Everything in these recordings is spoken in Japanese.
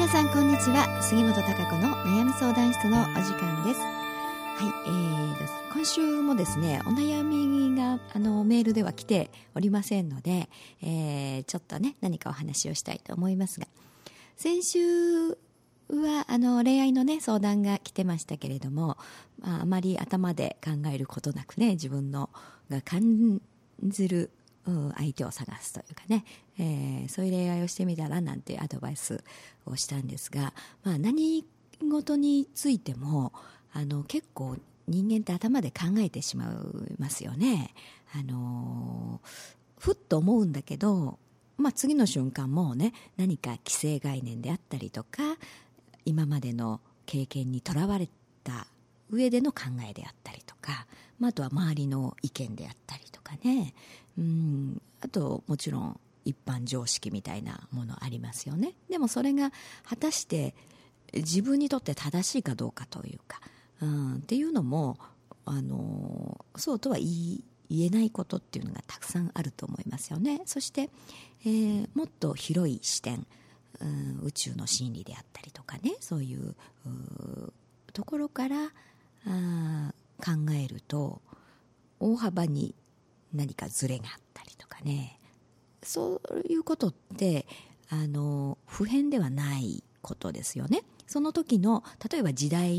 皆さんこんにちは、杉本孝子の悩み相談室のお時間です。はい、今週もですね、お悩みがメールでは来ておりませんので、ちょっとね何かお話をしたいと思いますが、先週は恋愛のね相談が来てましたけれども、あまり頭で考えることなくね、自分のが感じる相手を探すというかね、そういう恋愛をしてみたらなんてアドバイスをしたんですが、まあ、何事についても結構人間って頭で考えてしまいますよね。ふっと思うんだけど、まあ、次の瞬間もうね何か既成概念であったりとか今までの経験にとらわれた上での考えであったりとか、まあ、あとは周りの意見であったりとかね、あともちろん一般常識みたいなものありますよね。でもそれが果たして自分にとって正しいかどうかというか、っていうのもそうとは言えないことっていうのがたくさんあると思いますよね。そして、もっと広い視点、宇宙の真理であったりとかね、そういうところから考えると大幅に何かズレがあったりとかね、そういうことって普遍ではないことですよね。その時の例えば時代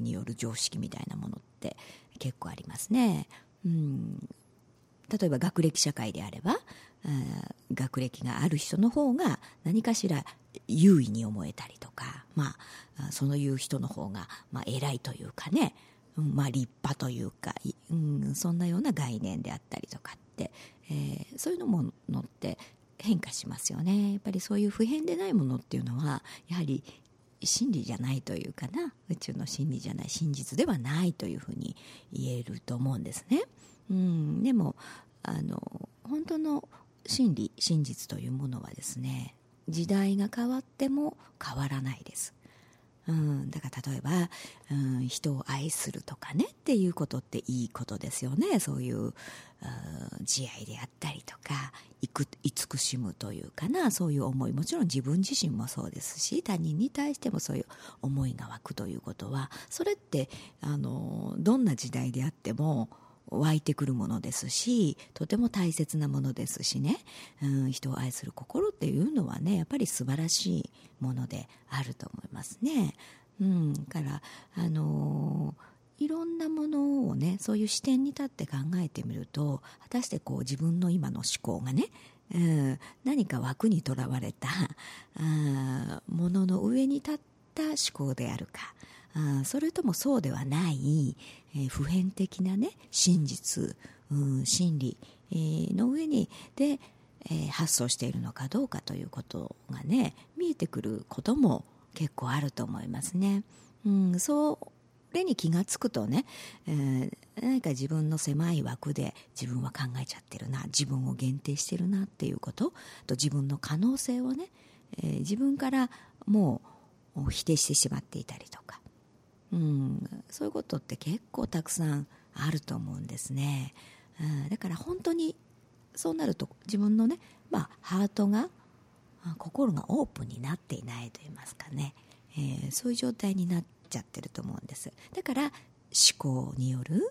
による常識みたいなものって結構ありますね。例えば学歴社会であれば、学歴がある人の方が何かしら優位に思えたりとか、まあ、その言う人の方が、まあ、偉いというかね、まあ、立派というか、そんなような概念であったりとかって、そういうのものって変化しますよね。やっぱりそういう普遍でないものっていうのはやはり真理じゃないというかな、宇宙の真理じゃない、真実ではないというふうに言えると思うんですね。でも本当の真実というものはですね、時代が変わっても変わらないです。だから例えば、人を愛するとかねっていうことっていいことですよね。そういう、慈愛であったりとか慈しむというかな、そういう思い、もちろん自分自身もそうですし、他人に対してもそういう思いが湧くということは、それってどんな時代であっても湧いてくるものですし、とても大切なものですしね、人を愛する心っていうのはね、やっぱり素晴らしいものであると思いますね。からいろんなものをね、そういう視点に立って考えてみると、果たしてこう自分の今の思考がね、何か枠にとらわれたものの上に立った思考であるか、それともそうではない、普遍的なね真実、真理、の上にで、発想しているのかどうかということがね見えてくることも結構あると思いますね。それに気がつくとね、何か自分の狭い枠で自分は考えちゃってるな、自分を限定してるなっていうこと、と自分の可能性をね、自分からもう否定してしまっていたりとか、そういうことって結構たくさんあると思うんですね。だから本当にそうなると自分のね、まあ、ハートが心がオープンになっていないと言いますかね、そういう状態になっちゃってると思うんです。だから思考による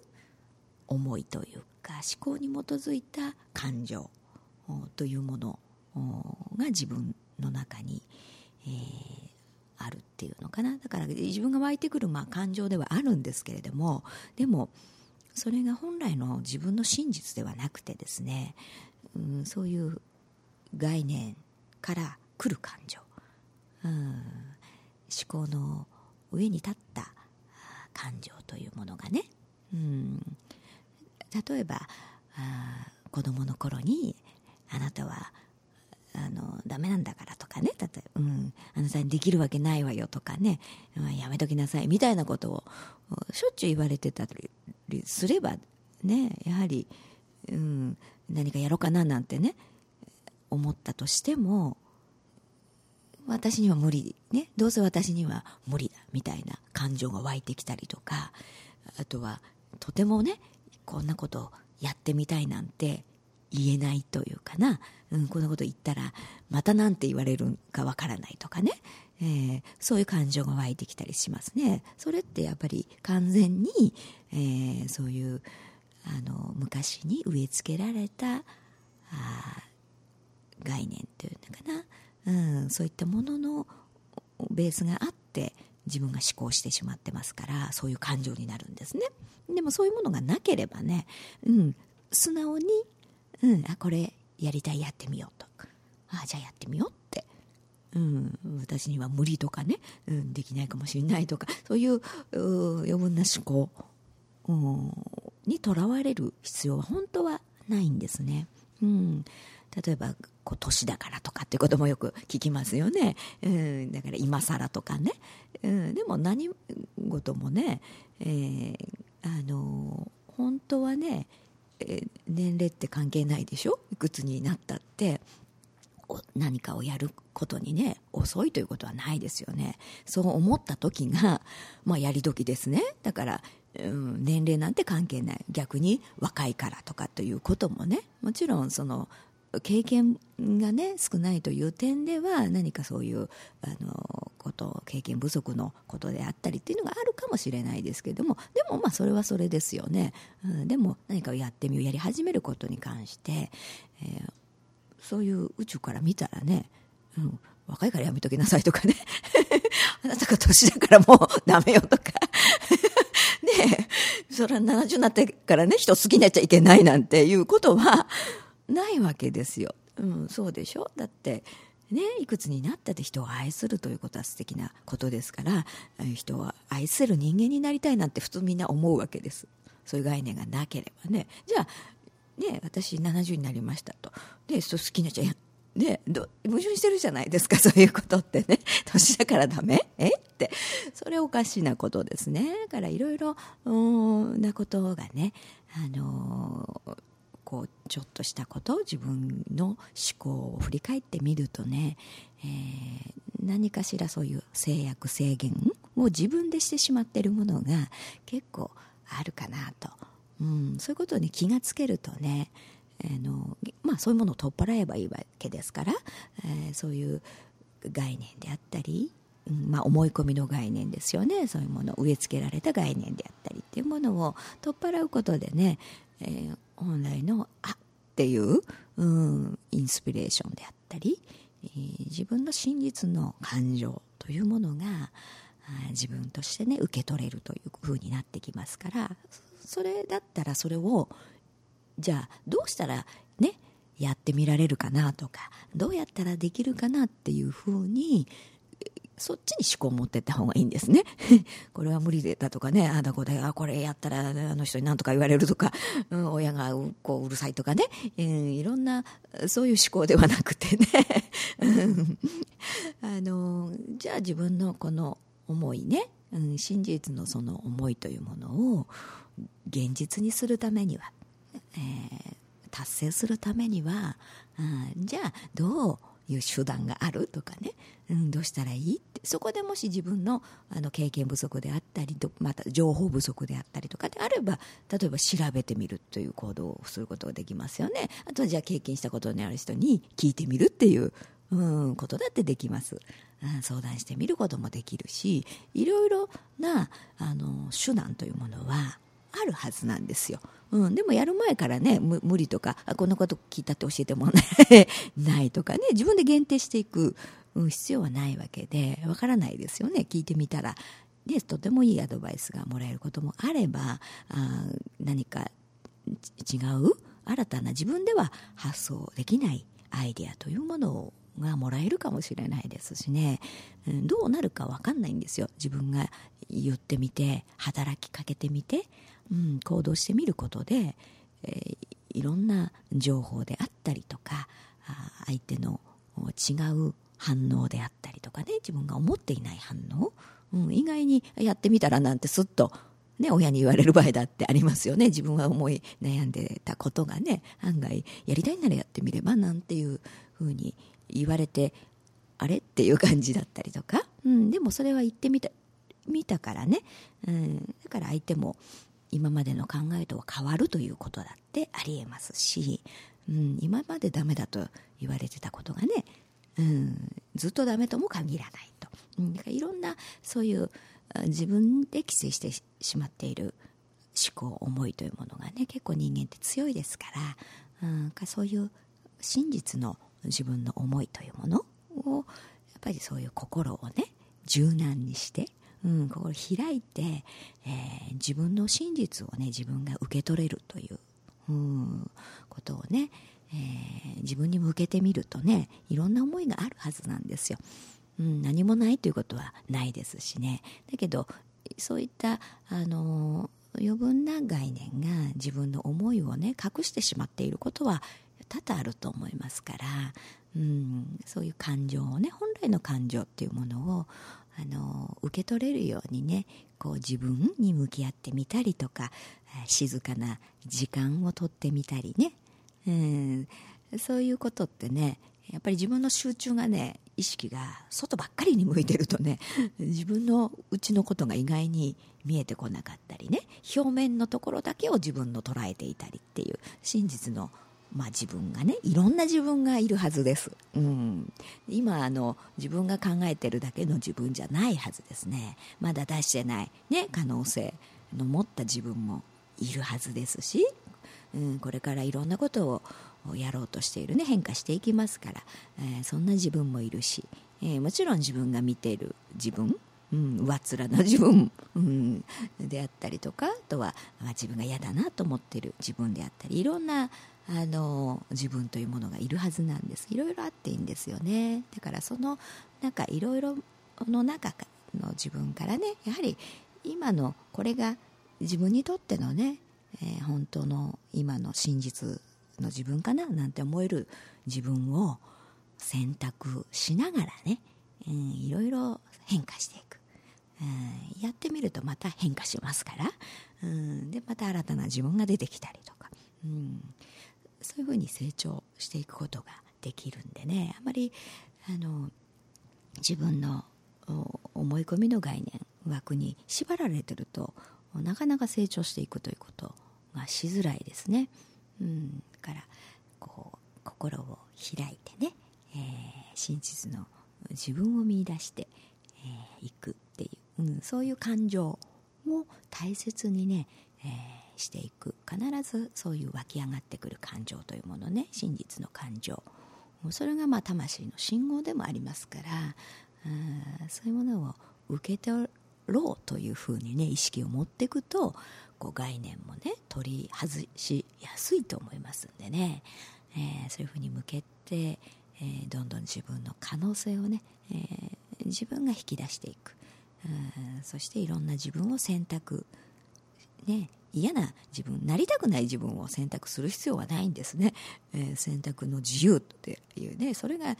思いというか、思考に基づいた感情というものが自分の中に、あるっていうのかな。だから自分が湧いてくる、まあ、感情ではあるんですけれども、でもそれが本来の自分の真実ではなくてですね、そういう概念から来る感情、思考の上に立った感情というものがね、例えば子供の頃にあなたはダメなんだからとかね、例えば、あなたにできるわけないわよとかね、やめときなさいみたいなことをしょっちゅう言われてたりすればね、やはり、何かやろうかななんてね思ったとしても、私には無理ね、どうせ私には無理だみたいな感情が湧いてきたりとか、あとはとてもねこんなことをやってみたいなんて言えないというかな、こんなこと言ったらまたなんて言われるかわからないとかね、そういう感情が湧いてきたりしますね。それってやっぱり完全に、そういう昔に植え付けられた概念というのかな、そういったもののベースがあって自分が思考してしまってますから、そういう感情になるんですね。でもそういうものがなければね、素直に、これやりたい、やってみようとか、じゃあやってみようって、私には無理とかね、できないかもしれないとか、そういう余分な思考にとらわれる必要は本当はないんですね。例えば年だからとかってこともよく聞きますよね。だから今更とかね、でも何事もね、本当はね、年齢って関係ないでしょ。いくつになったって何かをやることにね遅いということはないですよね。そう思った時が、やり時ですね。だから、年齢なんて関係ない。逆に若いからとかということもね、もちろんその経験がね少ないという点では、何かそういうこと経験不足のことであったりっていうのがあるかもしれないですけれども、でもそれはそれですよね。でも何かをやってみよう、やり始めることに関して、そういう宇宙から見たらね、若いからやめときなさいとかねあなたが年だからもうダメよとかねえ、それは70になってからね人好きになっちゃいけないなんていうことはないわけですよ。そうでしょ。だってね、いくつになったって人を愛するということは素敵なことですから、人を愛せる人間になりたいなんて普通みんな思うわけです。そういう概念がなければね。じゃあね、私70になりましたと。で、人好きになっちゃいね、矛盾してるじゃないですか、そういうことってね。年だからダメ？って。それおかしなことですね。だからいろいろなことがね、ちょっとしたことを自分の思考を振り返ってみるとね、何かしらそういう制約制限を自分でしてしまっているものが結構あるかなと。そういうことに気がつけるとね、そういうものを取っ払えばいいわけですから、そういう概念であったり、思い込みの概念ですよね。そういうもの植え付けられた概念であったりっていうものを取っ払うことでね、本来のっていう、インスピレーションであったり、自分の真実の感情というものが自分としてね受け取れるという風になってきますから、それだったらそれをじゃあどうしたらねやってみられるかなとか、どうやったらできるかなっていう風にそっちに思考を持っていった方がいいんですねこれは無理だとかね、これやったら人に何とか言われるとか、親がうるさいとかね、いろんなそういう思考ではなくてねじゃあ自分のこの思いね、真実のその思いというものを現実にするためには、達成するためには、じゃあどういう手段があるとかね、どうしたらいいって、そこでもし自分の、経験不足であったりと、また情報不足であったりとかであれば、例えば調べてみるという行動をすることができますよね。あとはじゃあ経験したことのある人に聞いてみるっていうことだってできます。相談してみることもできるし、いろいろな手段というものはあるはずなんですよ。でもやる前からね無理とか、こんなこと聞いたって教えてもらえないとかね、自分で限定していく必要はないわけで、わからないですよね。聞いてみたら、ね、とてもいいアドバイスがもらえることもあれば、何か違う新たな自分では発想できないアイデアというものをがもらえるかもしれないですしね、どうなるか分かんないんですよ。自分が言ってみて、働きかけてみて、行動してみることで、いろんな情報であったりとか、相手の違う反応であったりとかね、自分が思っていない反応、意外にやってみたらなんてすっとね、親に言われる場合だってありますよね。自分は思い悩んでたことがね、案外やりたいならやってみればなんていうふうに言われて、あれっていう感じだったりとか、でもそれは言ってみたからね、だから相手も今までの考えとは変わるということだってありえますし、今までダメだと言われてたことがね、ずっとダメとも限らないと。だからいろんなそういう自分で寄生してしまっている思考、思いというものがね、結構人間って強いですから、そういう真実の自分の思いというものを、やっぱりそういう心をね、柔軟にして、心開いて、自分の真実をね、自分が受け取れるという、ことをね、自分に向けてみるとね、いろんな思いがあるはずなんですよ。何もないということはないですしね。だけどそういった余分な概念が自分の思いをね隠してしまっていることは多々あると思いますから、そういう感情をね、本来の感情っていうものを受け取れるようにね、こう自分に向き合ってみたりとか、静かな時間をとってみたりね、そういうことってね、やっぱり自分の集中がね、意識が外ばっかりに向いてるとね、自分の内のことが意外に見えてこなかったりね、表面のところだけを自分の捉えていたりっていう、真実の、自分がね、いろんな自分がいるはずです。今自分が考えてるだけの自分じゃないはずですね。まだ出してないね、可能性の持った自分もいるはずですし、これからいろんなことをやろうとしているね、変化していきますから、そんな自分もいるし、もちろん自分が見ている自分、上っ面の自分、であったりとか、あとは、自分が嫌だなと思っている自分であったり、いろんな自分というものがいるはずなんです。いろいろあっていいんですよね。だからその中、いろいろの中の自分からね、やはり今のこれが自分にとってのね、本当の今の真実の自分かななんて思える自分を選択しながらね、いろいろ変化していく、やってみるとまた変化しますから、でまた新たな自分が出てきたりとか、そういうふうに成長していくことができるんでね、あまり自分の思い込みの概念、枠に縛られてるとなかなか成長していくということがしづらいですね。だからこう心を開いてね、真実の自分を見出していくっていう、そういう感情を大切にね、していく。必ずそういう湧き上がってくる感情というものね、真実の感情、それが魂の信号でもありますから、そういうものを受け取ろうというふうにね、意識を持っていくと、こう概念もね取り外しやすいと思いますんでね、そういうふうに向けて、どんどん自分の可能性をね、自分が引き出していく、そしていろんな自分を選択ね、嫌な自分、なりたくない自分を選択する必要はないんですね。選択の自由っていうね、それが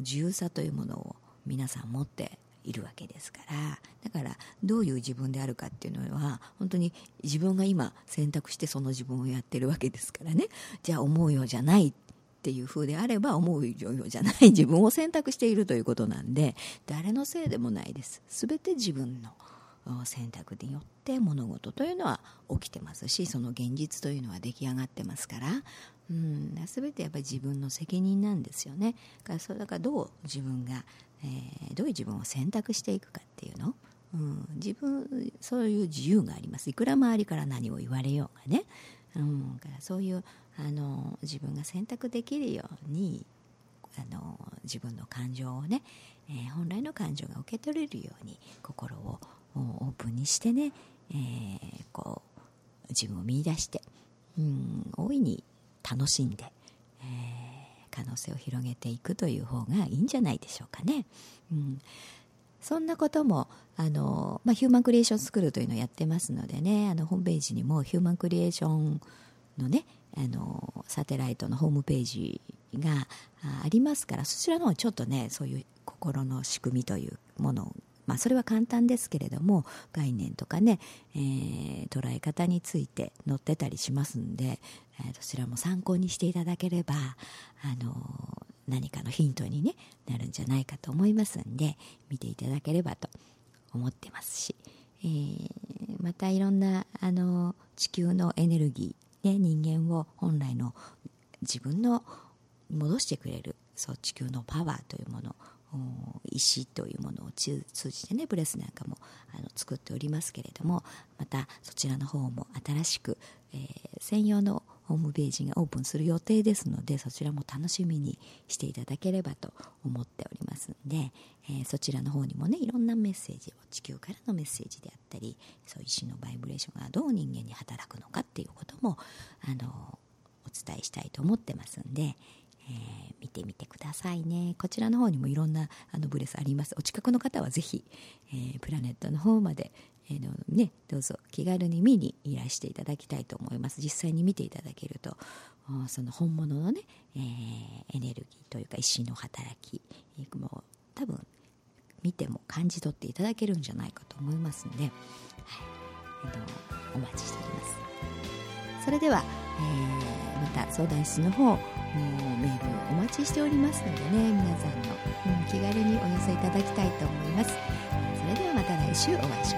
自由さというものを皆さん持っているわけですから、だからどういう自分であるかっていうのは、本当に自分が今選択してその自分をやってるわけですからね。じゃあ思うようじゃないっていう風であれば、思うようじゃない自分を選択しているということなんで、誰のせいでもないです。全て自分の選択によって物事というのは起きてますし、その現実というのは出来上がってますから、全てやっぱり自分の責任なんですよね。だからどう自分が、どういう自分を選択していくかっていうの、自分、そういう自由があります。いくら周りから何を言われようがね、だからそういう自分が選択できるように、自分の感情をね、本来の感情が受け取れるように心をオープンにしてね、こう自分を見出して、大いに楽しんで、可能性を広げていくという方がいいんじゃないでしょうかね。そんなこともヒューマンクリエーションスクールというのをやってますのでね、ホームページにもヒューマンクリエーションのね、サテライトのホームページがありますから、そちらのちょっとね、そういう心の仕組みというものを、それは簡単ですけれども、概念とかね、捉え方について載ってたりしますんで、どちらも参考にしていただければ、何かのヒントに、ね、なるんじゃないかと思いますんで、見ていただければと思ってますし、またいろんな地球のエネルギー、人間を本来の自分の戻してくれる、そう地球のパワーというもの、石というものを通じてね、ブレスなんかも作っておりますけれども、またそちらの方も新しく、専用のホームページがオープンする予定ですので、そちらも楽しみにしていただければと思っておりますので、そちらの方にもね、いろんなメッセージを、地球からのメッセージであったり、そういう石のバイブレーションがどう人間に働くのかっていうこともお伝えしたいと思ってますんで、見てみてくださいね。こちらの方にもいろんなブレスあります。お近くの方はぜひ、プラネットの方まで、どうぞ気軽に見にいらしていただきたいと思います。実際に見ていただけると、その本物のね、エネルギーというか石の働きも多分見ても感じ取っていただけるんじゃないかと思いますので、はい、お待ちしております。それでは、また相談室の方メールをお待ちしておりますのでね、皆さんの、気軽にお寄せいただきたいと思います。それではまた来週お会いしましょう。